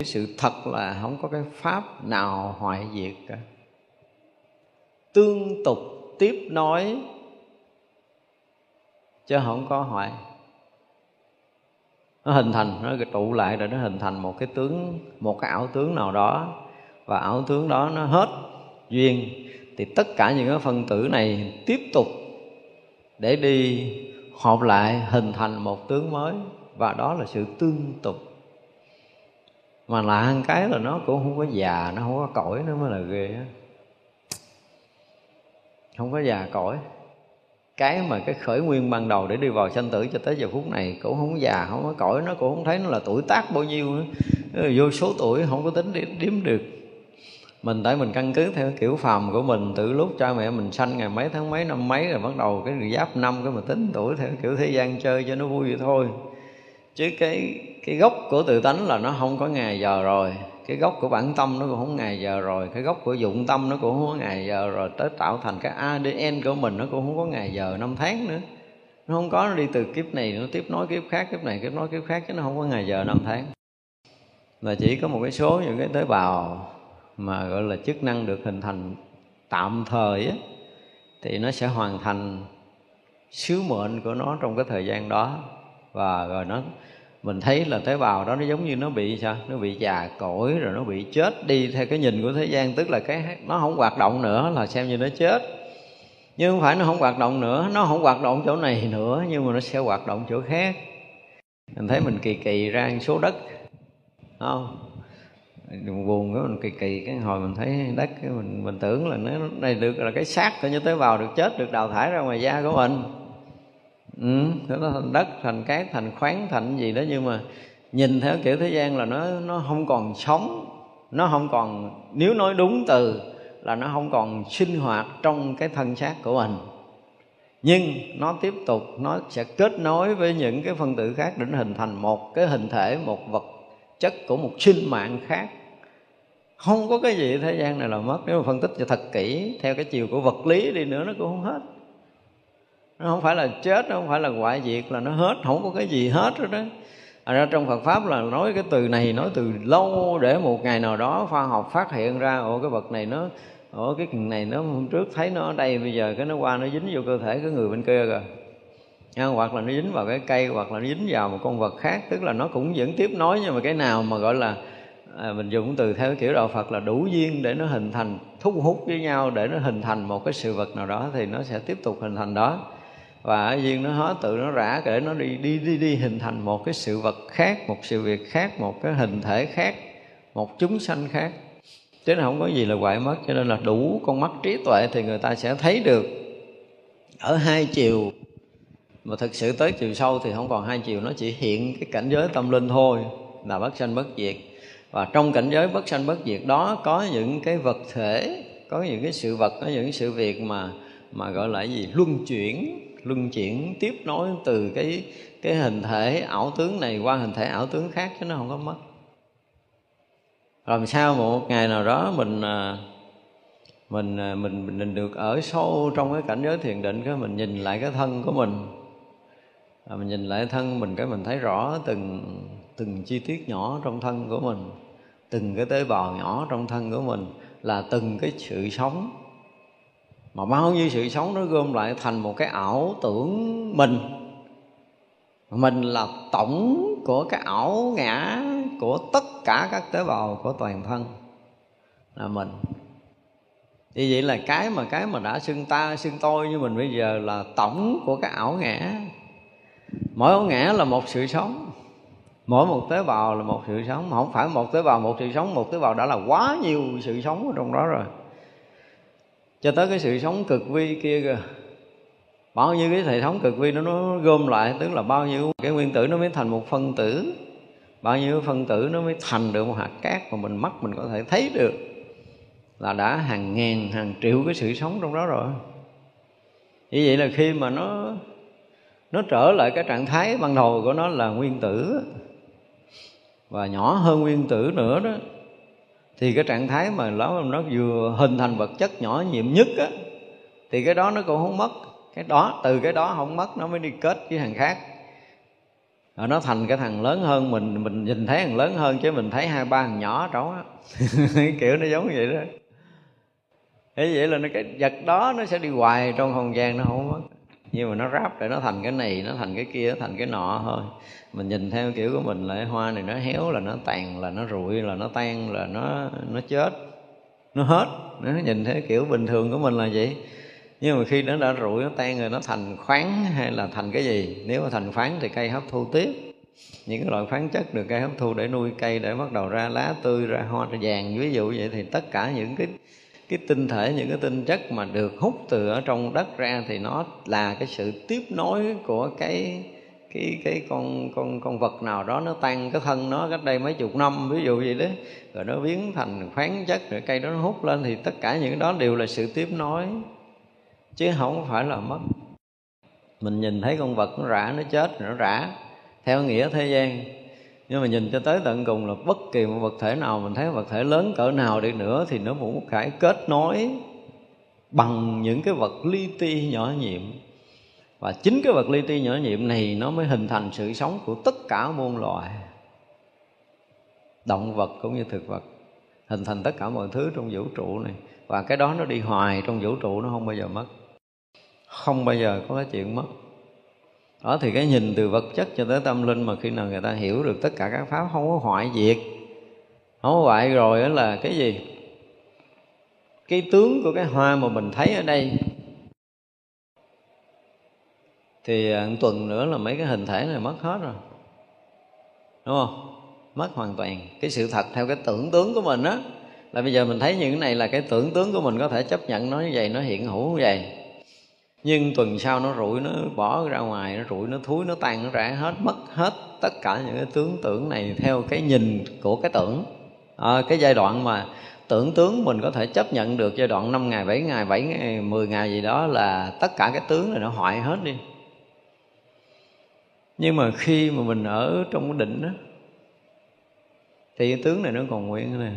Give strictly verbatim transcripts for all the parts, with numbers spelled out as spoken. Cái sự thật là không có cái pháp nào hoại diệt cả. Tương tục tiếp nối chứ không có hoại. Nó hình thành, nó tụ lại rồi nó hình thành một cái tướng, một cái ảo tướng nào đó. Và ảo tướng đó nó hết duyên thì tất cả những cái phân tử này tiếp tục để đi họp lại hình thành một tướng mới. Và đó là sự tương tục. Mà lạ một cái là nó cũng không có già, nó không có cỗi nữa mới là ghê á. Không có già cỗi. Cái mà cái khởi nguyên ban đầu để đi vào sanh tử cho tới giờ phút này cũng không già, không có cõi, nó cũng không thấy nó là tuổi tác bao nhiêu nữa. Vô số tuổi không có tính đếm được. Mình tại mình căn cứ theo kiểu phàm của mình, từ lúc cha mẹ mình sanh ngày mấy tháng mấy năm mấy rồi bắt đầu cái giáp năm cái mà tính tuổi theo kiểu thế gian chơi cho nó vui vậy thôi. Chứ cái cái gốc của tự tánh là nó không có ngày giờ rồi. Cái gốc của bản tâm nó cũng không ngày giờ rồi. Cái gốc của dụng tâm nó cũng không có ngày giờ rồi. Tới tạo thành cái a đê en của mình nó cũng không có ngày giờ năm tháng nữa. Nó không có, nó đi từ kiếp này nó tiếp nối kiếp khác, kiếp này kiếp nối kiếp khác, chứ nó không có ngày giờ năm tháng. Là chỉ có một cái số những cái tế bào mà gọi là chức năng được hình thành tạm thời á, thì nó sẽ hoàn thành sứ mệnh của nó trong cái thời gian đó. Và rồi nó, mình thấy là tế bào đó nó giống như nó bị sao? Nó bị già cỗi rồi nó bị chết đi theo cái nhìn của thế gian. Tức là cái nó không hoạt động nữa là xem như nó chết. Nhưng không phải nó không hoạt động nữa, nó không hoạt động chỗ này nữa, nhưng mà nó sẽ hoạt động chỗ khác. Mình thấy mình kỳ kỳ ra một số đất, không? Buồn buồn cái mình kỳ kỳ, cái hồi mình thấy đất mình mình tưởng là nó này được là cái xác của những tế bào được chết, được đào thải ra ngoài da của mình. Ừ, nó thành đất, thành cát, thành khoáng, thành gì đó. Nhưng mà nhìn theo kiểu thế gian là nó nó không còn sống. Nó không còn, nếu nói đúng từ là nó không còn sinh hoạt trong cái thân xác của mình. Nhưng nó tiếp tục, nó sẽ kết nối với những cái phân tử khác để hình thành một cái hình thể, một vật chất của một sinh mạng khác. Không có cái gì thế gian này là mất. Nếu mà phân tích cho thật kỹ theo cái chiều của vật lý đi nữa nó cũng không hết. Nó không phải là chết, nó không phải là hoại diệt, là nó hết, không có cái gì hết rồi đó. À, ra trong Phật Pháp là nói cái từ này, nói từ lâu để một ngày nào đó khoa học phát hiện ra, ồ cái vật này nó, ồ cái này nó hôm trước thấy nó ở đây, bây giờ cái nó qua nó dính vô cơ thể cái người bên kia rồi. À, hoặc là nó dính vào cái cây, hoặc là nó dính vào một con vật khác, tức là nó cũng vẫn tiếp nối. Nhưng mà cái nào mà gọi là, à, mình dùng từ theo kiểu đạo Phật là đủ duyên để nó hình thành, thu hút với nhau để nó hình thành một cái sự vật nào đó thì nó sẽ tiếp tục hình thành đó. Và ở duyên nó hết tự nó rã để nó đi, đi đi đi hình thành một cái sự vật khác, một sự việc khác, một cái hình thể khác, một chúng sanh khác. Chứ nó không có gì là hoại mất. Cho nên là đủ con mắt trí tuệ thì người ta sẽ thấy được ở hai chiều. Mà thực sự tới chiều sâu thì không còn hai chiều, nó chỉ hiện cái cảnh giới tâm linh thôi, là bất sanh bất diệt. Và trong cảnh giới bất sanh bất diệt đó có những cái vật thể, có những cái sự vật, có những sự việc mà mà gọi là gì, luân chuyển. Luân chuyển tiếp nối từ cái, cái hình thể ảo tướng này qua hình thể ảo tướng khác, chứ nó không có mất. Làm sao một ngày nào đó mình mình, mình, mình được ở sâu trong cái cảnh giới thiền định, cái mình nhìn lại cái thân của mình, mình nhìn lại thân mình cái mình thấy rõ từng, từng chi tiết nhỏ trong thân của mình, từng cái tế bào nhỏ trong thân của mình là từng cái sự sống. Mà bao nhiêu sự sống nó gom lại thành một cái ảo tưởng mình. Mình là tổng của cái ảo ngã của tất cả các tế bào của toàn thân là mình. Vì vậy là cái mà cái mà đã xưng ta, xưng tôi như mình bây giờ là tổng của cái ảo ngã. Mỗi ảo ngã là một sự sống, mỗi một tế bào là một sự sống. Mà không phải một tế bào một sự sống, một tế bào đã là quá nhiều sự sống ở trong đó rồi. Cho tới cái sự sống cực vi kia kìa, bao nhiêu cái hệ thống cực vi nó, nó gom lại, tức là bao nhiêu cái nguyên tử nó mới thành một phân tử, bao nhiêu phân tử nó mới thành được một hạt cát mà mình mắt mình có thể thấy được, là đã hàng ngàn, hàng triệu cái sự sống trong đó rồi. Như vậy là khi mà nó nó trở lại cái trạng thái ban đầu của nó là nguyên tử và nhỏ hơn nguyên tử nữa đó, thì cái trạng thái mà nó, nó vừa hình thành vật chất nhỏ nhiệm nhất á, thì cái đó nó cũng không mất. Cái đó, từ cái đó không mất nó mới đi kết với hàng khác. nó thành cái thằng lớn hơn mình, mình nhìn thấy thằng lớn hơn chứ mình thấy hai ba thằng nhỏ trống á. Kiểu nó giống vậy đó. Thế vậy là nó, cái vật đó nó sẽ đi hoài trong không gian, nó không mất. Nhưng mà nó ráp để nó thành cái này, nó thành cái kia, nó thành cái nọ thôi. Mình nhìn theo kiểu của mình là hoa này nó héo là nó tàn, là nó rụi, là nó tan, là nó nó chết, nó hết. Nó nhìn theo kiểu bình thường của mình là vậy. Nhưng mà khi nó đã rụi, nó tan rồi, nó thành khoáng hay là thành cái gì? Nếu mà thành khoáng thì cây hấp thu tiếp. Những cái loại khoáng chất được cây hấp thu để nuôi cây, để bắt đầu ra lá tươi, ra hoa, ra vàng. Ví dụ vậy thì tất cả những cái cái tinh thể, những cái tinh chất mà được hút từ ở trong đất ra thì nó là cái sự tiếp nối của cái cái cái con con con vật nào đó, nó tan cái thân nó cách đây mấy chục năm ví dụ vậy đó, rồi nó biến thành khoáng chất, rồi cây đó nó hút lên, thì tất cả những cái đó đều là sự tiếp nối chứ không phải là mất. Mình nhìn thấy con vật nó rã, nó chết, nó rã theo nghĩa thế gian. Nhưng mà nhìn cho tới tận cùng là bất kỳ một vật thể nào, mình thấy vật thể lớn cỡ nào đi nữa thì nó cũng phải kết nối bằng những cái vật li ti nhỏ nhiệm. Và chính cái vật li ti nhỏ nhiệm này nó mới hình thành sự sống của tất cả muôn loài, động vật cũng như thực vật, hình thành tất cả mọi thứ trong vũ trụ này. Và cái đó nó đi hoài trong vũ trụ, nó không bao giờ mất, không bao giờ có cái chuyện mất. Đó thì cái nhìn từ vật chất cho tới tâm linh mà khi nào người ta hiểu được tất cả các pháp không có hoại diệt, không có hoại rồi đó là cái gì? Cái tướng của cái hoa mà mình thấy ở đây thì một tuần nữa là mấy cái hình thể này mất hết rồi, đúng không? Mất hoàn toàn cái sự thật theo cái tưởng tướng của mình á. Là bây giờ mình thấy những cái này là cái tưởng tướng của mình có thể chấp nhận nó như vậy, nó hiện hữu như vậy. Nhưng tuần sau nó rủi, nó bỏ ra ngoài, nó rủi, nó thúi, nó tan, nó rã hết, mất hết tất cả những cái tướng tưởng này theo cái nhìn của cái tưởng. À, cái giai đoạn mà tưởng tướng mình có thể chấp nhận được, giai đoạn năm ngày, bảy ngày, bảy ngày, mười ngày gì đó là tất cả cái tướng này nó hoại hết đi. Nhưng mà khi mà mình ở trong cái định đó thì cái tướng này nó còn nguyên này.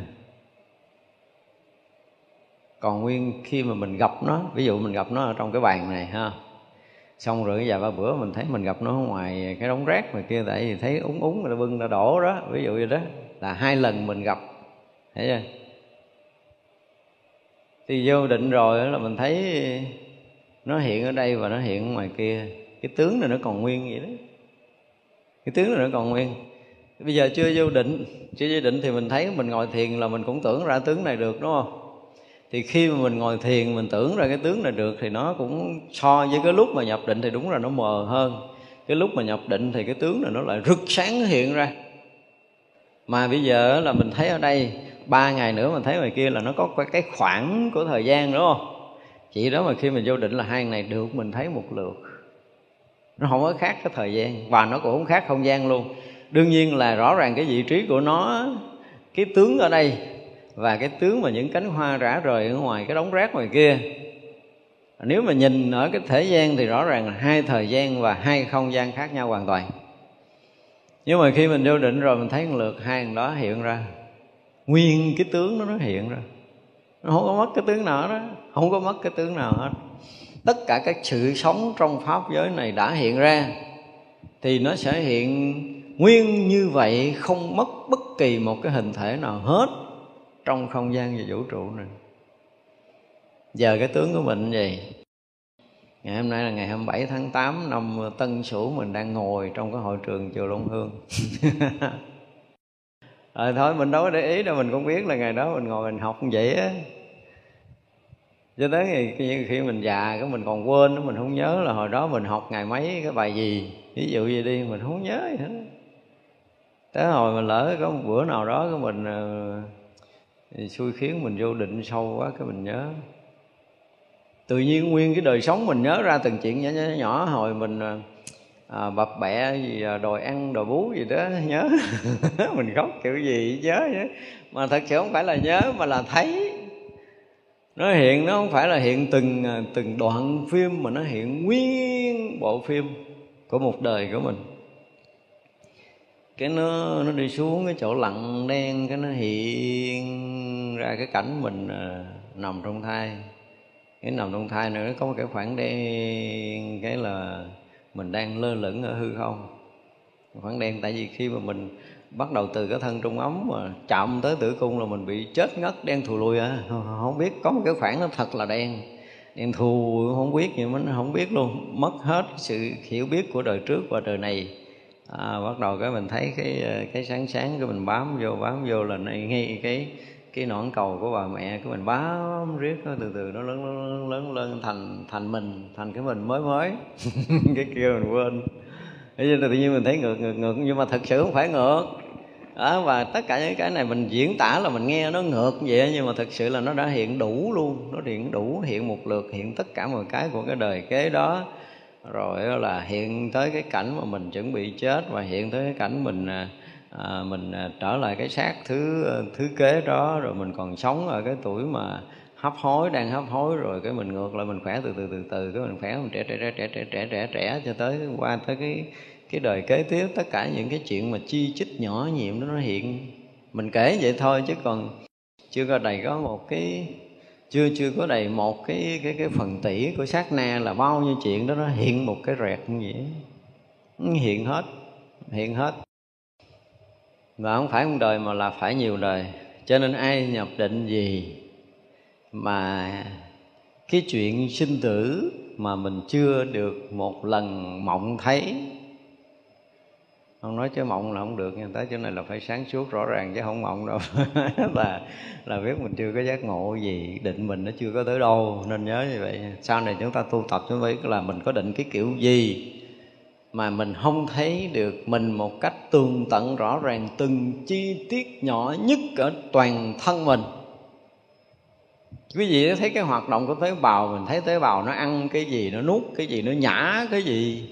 Còn nguyên khi mà mình gặp nó, ví dụ mình gặp nó ở trong cái bàn này ha, xong rồi vài ba bữa mình thấy mình gặp nó ở ngoài cái đống rác này kia, tại vì thấy úng úng người ta bưng, người ta đổ đó, ví dụ vậy đó, là hai lần mình gặp, thấy chưa? Thì vô định rồi là mình thấy nó hiện ở đây và nó hiện ở ngoài kia, cái tướng này nó còn nguyên vậy đó, cái tướng này nó còn nguyên. Bây giờ chưa vô định, chưa vô định thì mình thấy mình ngồi thiền là mình cũng tưởng ra tướng này được, đúng không? Thì khi mà mình ngồi thiền mình tưởng ra cái tướng này được thì nó cũng so với cái lúc mà nhập định thì đúng là nó mờ hơn. Cái lúc mà nhập định thì cái tướng này nó lại rực sáng hiện ra. Mà bây giờ là mình thấy ở đây, ba ngày nữa mình thấy ngoài kia là nó có cái khoảng của thời gian, đúng không? Chỉ đó mà khi mình vô định là hai ngày được mình thấy một lượt. Nó không có khác cái thời gian và nó cũng không khác không gian luôn. Đương nhiên là rõ ràng cái vị trí của nó, cái tướng ở đây và cái tướng mà những cánh hoa rã rời ở ngoài cái đống rác ngoài kia. Nếu mà nhìn ở cái thế gian thì rõ ràng là hai thời gian và hai không gian khác nhau hoàn toàn. Nhưng mà khi mình vô định rồi mình thấy một lượt hai thằng đó hiện ra, nguyên cái tướng đó nó hiện ra. Nó không có mất cái tướng nào đó, không có mất cái tướng nào hết. Tất cả các sự sống trong pháp giới này đã hiện ra thì nó sẽ hiện nguyên như vậy, không mất bất kỳ một cái hình thể nào hết trong không gian và vũ trụ này. Giờ cái tướng của mình gì? Ngày hôm nay là ngày hai mươi bảy tháng tám năm Tân Sửu, mình đang ngồi trong cái hội trường chùa Long Hương. Rồi thôi mình đâu có để ý đâu, mình cũng biết là ngày đó mình ngồi mình học như vậy á. Cho tới ngày, khi mình già cái mình còn quên đó, mình không nhớ là hồi đó mình học ngày mấy cái bài gì. Ví dụ gì đi mình không nhớ gì hết. Tới hồi mình lỡ có một bữa nào đó cái mình thì xui khiến mình vô định sâu quá cái mình nhớ. Tự nhiên nguyên cái đời sống mình nhớ ra từng chuyện nhỏ nhỏ, nhỏ hồi mình à, bập bẹ gì đòi ăn đòi bú gì đó nhớ. Mình khóc kiểu gì nhớ vậy. Mà thật sự không phải là nhớ mà là thấy. Nó hiện, nó không phải là hiện từng từng đoạn phim mà nó hiện nguyên bộ phim của một đời của mình. Cái nó, nó đi xuống cái chỗ lặng đen, cái nó hiện ra cái cảnh mình à, nằm trong thai. Cái nằm trong thai này nó có một cái khoảng đen, cái là mình đang lơ lửng ở hư không. Phản đen, tại vì khi mà mình bắt đầu từ cái thân trung ống mà chạm tới tử cung là mình bị chết ngất, đen thù lùi à, không biết. Có một cái khoảng nó thật là đen, đen thù không biết gì, mình không biết luôn, mất hết sự hiểu biết của đời trước và đời này. À, bắt đầu cái mình thấy cái cái sáng sáng cái mình bám vô, bám vô là ngay cái cái nõn cầu của bà mẹ của mình bám riết, nó từ từ nó lớn lớn lớn lên thành thành mình, thành cái mình mới mới cái kia mình quên. Thế nên tự nhiên mình thấy ngược ngược ngược nhưng mà thật sự không phải ngược. Đó, và tất cả những cái này mình diễn tả là mình nghe nó ngược vậy nhưng mà thật sự là nó đã hiện đủ luôn, nó hiện đủ, hiện một lượt, hiện tất cả mọi cái của cái đời kế đó. Rồi là hiện tới cái cảnh mà mình chuẩn bị chết và hiện tới cái cảnh mình à, mình trở lại cái xác thứ thứ kế đó, rồi mình còn sống ở cái tuổi mà hấp hối, đang hấp hối, rồi cái mình ngược lại, mình khỏe từ từ từ từ cái mình khỏe, mình trẻ trẻ trẻ trẻ trẻ trẻ trẻ trẻ cho tới qua tới cái cái đời kế tiếp. Tất cả những cái chuyện mà chi chít nhỏ nhiệm đó nó hiện, mình kể vậy thôi chứ còn chưa có đầy có một cái chưa chưa có đầy một cái cái cái phần tỷ của sát na là bao nhiêu chuyện đó nó hiện một cái rẹt như vậy, hiện hết, hiện hết. Và không phải một đời mà là phải nhiều đời. Cho nên ai nhập định gì mà cái chuyện sinh tử mà mình chưa được một lần mộng thấy, không nói chứ mộng là không được, nhưng tới chỗ này là phải sáng suốt rõ ràng chứ không mộng đâu là là biết mình chưa có giác ngộ gì, định mình nó chưa có tới đâu. Nên nhớ như vậy, sau này chúng ta tu tập chúng ta biết là mình có định cái kiểu gì mà mình không thấy được mình một cách tường tận rõ ràng từng chi tiết nhỏ nhất ở toàn thân mình. Quý vị thấy cái hoạt động của tế bào, mình thấy tế bào nó ăn cái gì, nó nuốt cái gì, nó nhả cái gì,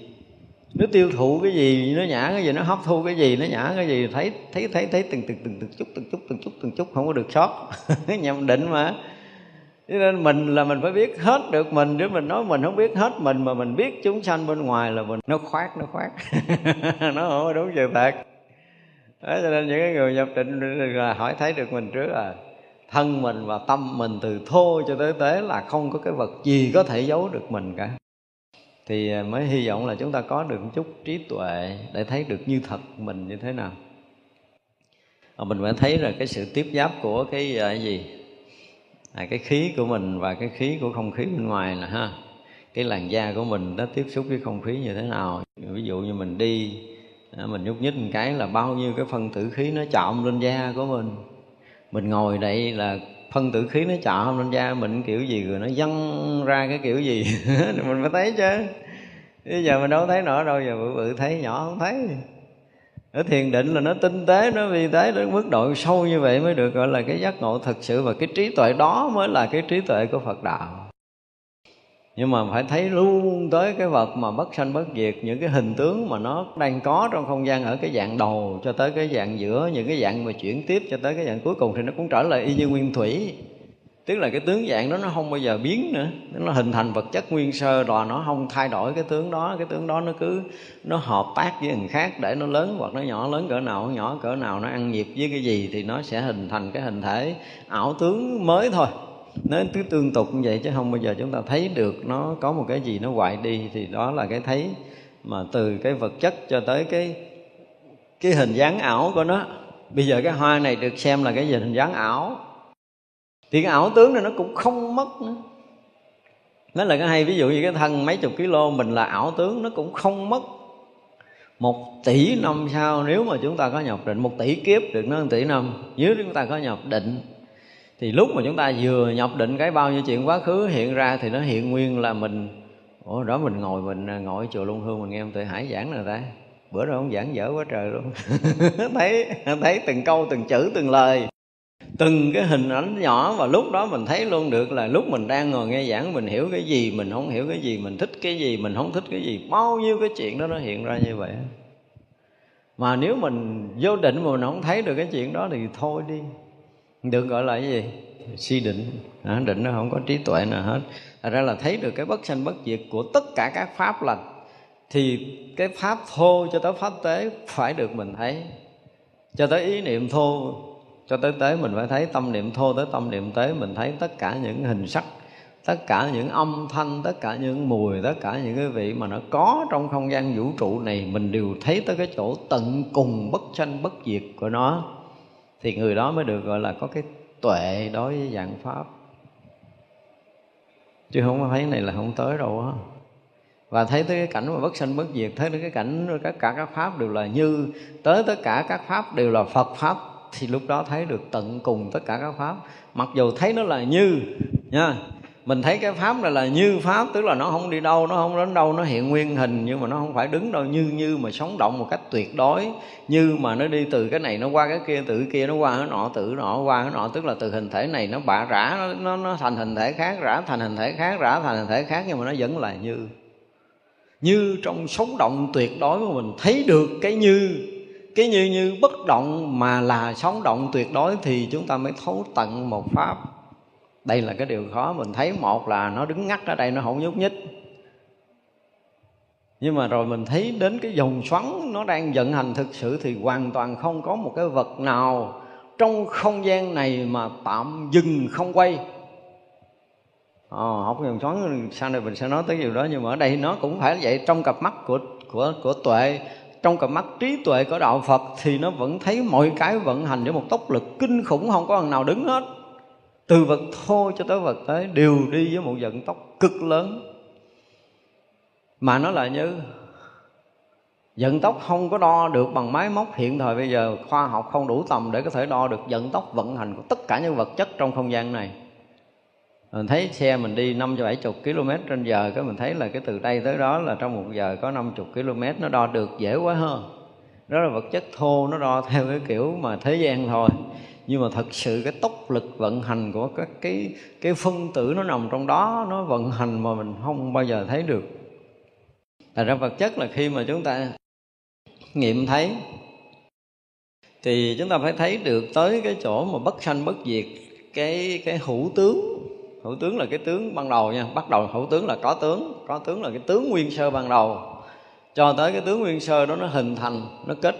nó tiêu thụ cái gì, nó nhả cái gì, nó hấp thu cái gì, nó nhả cái gì, thấy thấy thấy thấy từng từng từng từng chút từng chút từng chút từng chút không có được sót nhầm định mà. Cho nên mình là mình phải biết hết được mình, chứ mình nói mình không biết hết mình mà mình biết chúng sanh bên ngoài là mình nó khoác nó khoác nó không có đúng sự thật. Đó, cho nên những cái người nhập định là hỏi thấy được mình trước à. Thân mình và tâm mình từ thô cho tới tế là không có cái vật gì có thể giấu được mình cả. Thì mới hy vọng là chúng ta có được một chút trí tuệ để thấy được như thật mình như thế nào. Và mình phải thấy là cái sự tiếp giáp của cái gì? À, cái khí của mình và cái khí của không khí bên ngoài là ha. Cái làn da của mình nó tiếp xúc với không khí như thế nào. Ví dụ như mình đi, mình nhúc nhích một cái là bao nhiêu cái phân tử khí nó chạm lên da của mình. Mình ngồi đây là phân tử khí nó chạm lên da mình kiểu gì rồi nó văng ra cái kiểu gì mình phải thấy chứ. Bây giờ mình đâu thấy nổi đâu, giờ bự bự thấy, nhỏ không thấy. Ở thiền định là nó tinh tế, nó vi tế đến mức độ sâu như vậy mới được gọi là cái giác ngộ thật sự. Và cái trí tuệ đó mới là cái trí tuệ của Phật Đạo. Nhưng mà phải thấy luôn tới cái vật mà bất sanh bất diệt, những cái hình tướng mà nó đang có trong không gian ở cái dạng đầu cho tới cái dạng giữa, những cái dạng mà chuyển tiếp cho tới cái dạng cuối cùng thì nó cũng trở lại y như nguyên thủy. Tức là cái tướng dạng đó nó không bao giờ biến nữa, nó hình thành vật chất nguyên sơ rồi nó không thay đổi cái tướng đó. Cái tướng đó nó cứ nó hợp tác với người khác để nó lớn hoặc nó nhỏ, lớn cỡ nào nhỏ cỡ nào, nó ăn nhịp với cái gì thì nó sẽ hình thành cái hình thể ảo tướng mới thôi. Nó cứ tương tục như vậy chứ không bao giờ chúng ta thấy được nó có một cái gì nó hoại đi. Thì đó là cái thấy mà từ cái vật chất cho tới cái cái hình dáng ảo của nó. Bây giờ cái hoa này được xem là cái gì? Hình dáng ảo. Thì cái ảo tướng này nó cũng không mất nữa. Nó là cái hay, ví dụ như cái thân mấy chục kilo mình là ảo tướng, nó cũng không mất. Một tỷ năm sau nếu mà chúng ta có nhập định, một tỷ kiếp được nó một tỷ năm, nếu chúng ta có nhập định thì lúc mà chúng ta vừa nhập định cái bao nhiêu chuyện quá khứ hiện ra thì nó hiện nguyên là mình. Ủa đó mình ngồi mình ngồi chùa Luân Hương mình nghe ông Tự Hải giảng rồi ta. Bữa rồi ông giảng dở quá trời luôn thấy thấy từng câu từng chữ từng lời, từng cái hình ảnh nhỏ. Và lúc đó mình thấy luôn được là lúc mình đang ngồi nghe giảng mình hiểu cái gì, mình không hiểu cái gì, mình thích cái gì, mình không thích cái gì. Bao nhiêu cái chuyện đó nó hiện ra như vậy. Mà nếu mình vô định mà mình không thấy được cái chuyện đó thì thôi đi, được gọi là cái gì? Suy định. À, định nó không có trí tuệ nào hết. Thật ra là thấy được cái bất sanh bất diệt của tất cả các pháp là thì cái pháp thô cho tới pháp tế phải được mình thấy. Cho tới ý niệm thô cho tới tế mình phải thấy, tâm niệm thô tới tâm niệm tế mình thấy tất cả những hình sắc tất cả những âm thanh, tất cả những mùi, tất cả những cái vị mà nó có trong không gian vũ trụ này, mình đều thấy tới cái chỗ tận cùng bất sanh bất diệt của nó, thì người đó mới được gọi là có cái tuệ đối với vạn pháp. Chứ không thấy này là không tới đâu á. Và thấy tới cái cảnh mà bất sanh bất diệt, thấy tới cái cảnh tất cả các pháp đều là như, tới tất cả các pháp đều là Phật pháp, thì lúc đó thấy được tận cùng tất cả các pháp. Mặc dù thấy nó là như nha, mình thấy cái pháp này là như pháp, tức là nó không đi đâu, nó không đến đâu, nó hiện nguyên hình, nhưng mà nó không phải đứng đâu, như như mà sống động một cách tuyệt đối, như mà nó đi từ cái này nó qua cái kia, từ cái kia nó qua cái nọ, tự nọ qua cái nọ, tức là từ hình thể này nó bạ rã, nó, nó, nó thành hình thể khác, rã thành hình thể khác, rã thành hình thể khác, nhưng mà nó vẫn là như. Như trong sống động tuyệt đối mà mình thấy được cái như, cái như như bất động mà là sống động tuyệt đối, thì chúng ta mới thấu tận một pháp. Đây là cái điều khó. Mình thấy một là nó đứng ngắt ở đây, nó không nhúc nhích, nhưng mà rồi mình thấy đến cái vòng xoắn nó đang vận hành thực sự, thì hoàn toàn không có một cái vật nào trong không gian này mà tạm dừng không quay. Ờ, học vòng xoắn sau này mình sẽ nói tới điều đó, nhưng mà ở đây nó cũng phải vậy. Trong cặp mắt của, của, của tuệ, trong cặp mắt trí tuệ của đạo Phật, thì nó vẫn thấy mọi cái vận hành với một tốc lực kinh khủng, không có thằng nào đứng hết. Từ vật thô cho tới vật tế đều đi với một vận tốc cực lớn, mà nó là như. Vận tốc không có đo được bằng máy móc hiện thời bây giờ, khoa học không đủ tầm để có thể đo được vận tốc vận hành của tất cả những vật chất trong không gian này. Mình thấy xe mình đi năm mươi bảy mươi ki lô mét trên giờ, cái mình thấy là cái từ đây tới đó là trong một giờ có năm mươi ki lô mét, nó đo được dễ quá hơn. Đó là vật chất thô, nó đo theo cái kiểu mà thế gian thôi. Nhưng mà thật sự cái tốc lực vận hành của các cái, cái phân tử nó nằm trong đó, nó vận hành mà mình không bao giờ thấy được. Tại ra vật chất là khi mà chúng ta nghiệm thấy thì chúng ta phải thấy được tới cái chỗ mà bất sanh bất diệt, cái, cái hữu tướng. Hữu tướng là cái tướng ban đầu nha, bắt đầu hữu tướng là có tướng, có tướng là cái tướng nguyên sơ ban đầu. Cho tới cái tướng nguyên sơ đó nó hình thành, nó kết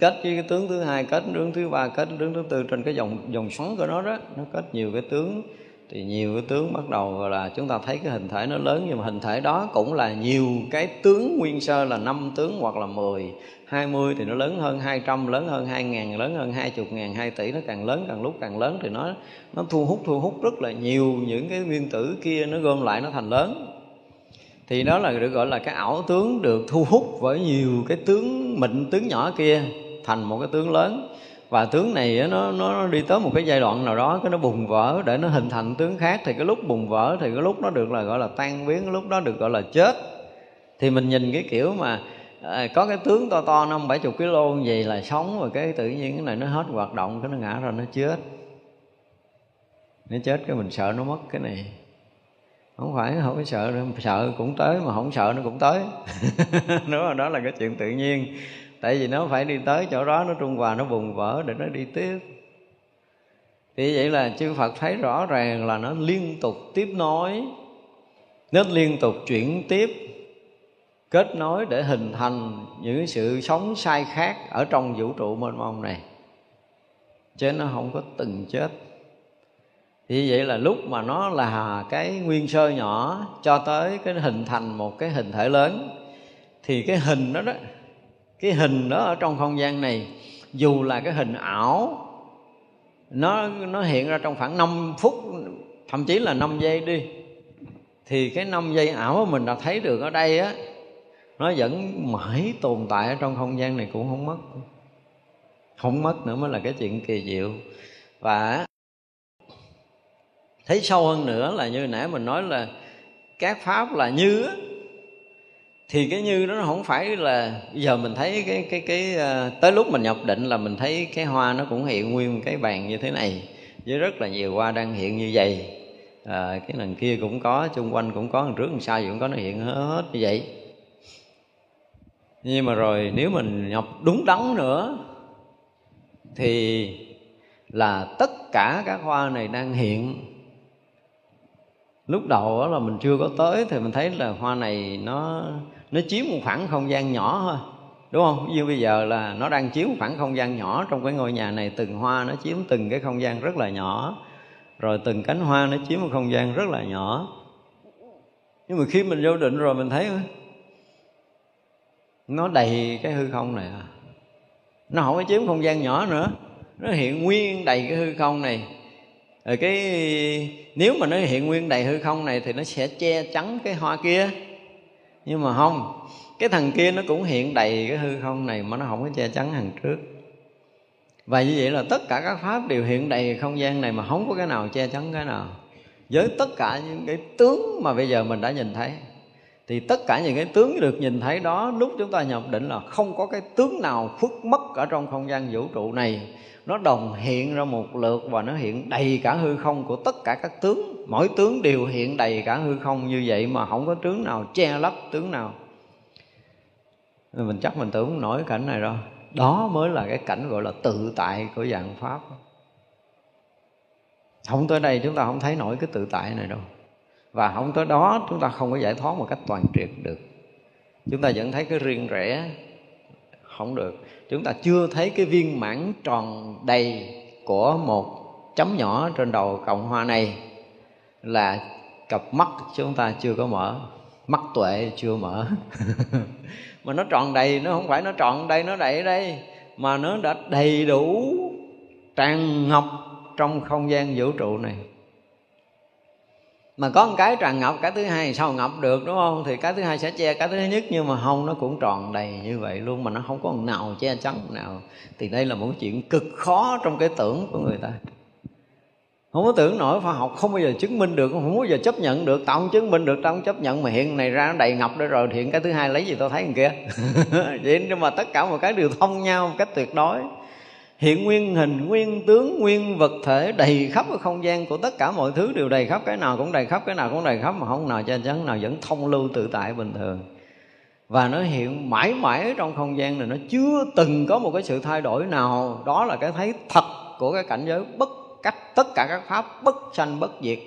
kết với cái tướng thứ hai, kết tướng thứ ba, kết tướng thứ tư, trên cái vòng vòng xoắn của nó đó, nó kết nhiều cái tướng. Thì nhiều cái tướng bắt đầu là chúng ta thấy cái hình thể nó lớn, nhưng mà hình thể đó cũng là nhiều cái tướng nguyên sơ, là năm tướng hoặc là mười, hai mươi thì nó lớn hơn hai trăm, lớn hơn hai ngàn, lớn hơn hai chục ngàn, hai tỷ, nó càng lớn càng lúc càng lớn thì nó nó thu hút thu hút rất là nhiều những cái nguyên tử kia, nó gom lại nó thành lớn. Thì đó là được gọi là cái ảo tướng được thu hút với nhiều cái tướng mịn, tướng nhỏ kia thành một cái tướng lớn. Và tướng này nó, nó đi tới một cái giai đoạn nào đó, cái nó bùng vỡ để nó hình thành tướng khác. Thì cái lúc bùng vỡ thì cái lúc nó được là gọi là tan biến, lúc đó được gọi là chết. Thì mình nhìn cái kiểu mà có cái tướng to to năm bảy chục kg vậy là sống, và cái tự nhiên cái này nó hết hoạt động, cái nó ngã ra nó chết. Nó chết cái mình sợ nó mất cái này. Không phải, không có sợ, sợ cũng tới, mà không sợ nó cũng tới. Đúng rồi, đó là cái chuyện tự nhiên. Tại vì nó phải đi tới chỗ đó, nó trung hòa, nó bùng vỡ để nó đi tiếp. Thì vậy là chư Phật thấy rõ ràng là nó liên tục tiếp nối, nó liên tục chuyển tiếp, kết nối để hình thành những sự sống sai khác ở trong vũ trụ mênh mông này. Chứ nó không có từng chết. Thì vậy là lúc mà nó là cái nguyên sơ nhỏ cho tới cái hình thành một cái hình thể lớn, thì cái hình đó đó, cái hình đó ở trong không gian này, dù là cái hình ảo, nó, nó hiện ra trong khoảng năm phút, thậm chí là năm giây đi, thì cái năm giây ảo mình đã thấy được ở đây á, nó vẫn mãi tồn tại ở trong không gian này, cũng không mất. Không mất nữa mới là cái chuyện kỳ diệu. Và thấy sâu hơn nữa là như nãy mình nói là các pháp là như á, thì cái như đó nó không phải là giờ mình thấy cái cái cái tới lúc mình nhập định là mình thấy cái hoa nó cũng hiện nguyên cái bàn như thế này, với rất là nhiều hoa đang hiện như vậy, à, cái đằng kia cũng có, xung quanh cũng có, đằng trước đằng sau gì cũng có, nó hiện hết như vậy. Nhưng mà rồi nếu mình nhập đúng đắn nữa thì là tất cả các hoa này đang hiện. Lúc đầu đó là mình chưa có tới thì mình thấy là hoa này nó nó chiếm một khoảng không gian nhỏ thôi, đúng không? Như bây giờ là nó đang chiếm một khoảng không gian nhỏ trong cái ngôi nhà này, từng hoa nó chiếm từng cái không gian rất là nhỏ. rồi từng cánh hoa nó chiếm một không gian rất là nhỏ. Nhưng mà khi mình vô định rồi mình thấy nó đầy cái hư không này, nó không có chiếm không gian nhỏ nữa, nó hiện nguyên đầy cái hư không này. Rồi cái nếu mà nó hiện nguyên đầy hư không này thì nó sẽ che chắn cái hoa kia. Nhưng mà không, cái thằng kia nó cũng hiện đầy cái hư không này mà nó không có che chắn thằng trước. Và như vậy là tất cả các pháp đều hiện đầy không gian này mà không có cái nào che chắn cái nào. Với tất cả những cái tướng mà bây giờ mình đã nhìn thấy, thì tất cả những cái tướng được nhìn thấy đó, lúc chúng ta nhập định là không có cái tướng nào khuất mất ở trong không gian vũ trụ này. Nó đồng hiện ra một lượt và nó hiện đầy cả hư không của tất cả các tướng. Mỗi tướng đều hiện đầy cả hư không như vậy mà không có tướng nào che lấp tướng nào. Mình chắc mình tưởng không nổi cảnh này đâu. Đó mới là cái cảnh gọi là tự tại của dạng Pháp. Không tới đây chúng ta không thấy nổi cái tự tại này đâu. Và không tới đó chúng ta không có giải thoát một cách toàn triệt được. Chúng ta vẫn thấy cái riêng rẽ, không được. Chúng ta chưa thấy cái viên mãn tròn đầy của một chấm nhỏ trên đầu cộng hoa này, là cặp mắt chúng ta chưa có mở, mắt tuệ chưa mở. Mà nó tròn đầy, nó không phải nó tròn đầy, nó đầy ở đây, mà nó đã đầy đủ tràn ngập trong không gian vũ trụ này. Mà có một cái tràn ngập, cái thứ hai sao ngập được, đúng không? Thì cái thứ hai sẽ che cái thứ nhất, nhưng mà không, nó cũng tròn đầy như vậy luôn mà nó không có nào che chắn nào. Thì đây là một chuyện cực khó trong cái tưởng của người ta. Không có tưởng nổi, khoa học không bao giờ chứng minh được, không bao giờ chấp nhận được. Tao không chứng minh được, tao không chấp nhận, mà hiện này ra nó đầy ngập đó rồi, hiện cái thứ hai lấy gì tao thấy thằng kia. Vậy nhưng mà tất cả một cái đều thông nhau một cách tuyệt đối. Hiện nguyên hình, nguyên tướng, nguyên vật thể đầy khắp cái không gian của tất cả mọi thứ, đều đầy khắp, cái nào cũng đầy khắp, cái nào cũng đầy khắp, mà không nào che chắn nào, vẫn thông lưu tự tại bình thường. Và nó hiện mãi mãi trong không gian này, nó chưa từng có một cái sự thay đổi nào. Đó là cái thấy thật của cái cảnh giới bất cách, tất cả các pháp bất sanh bất diệt.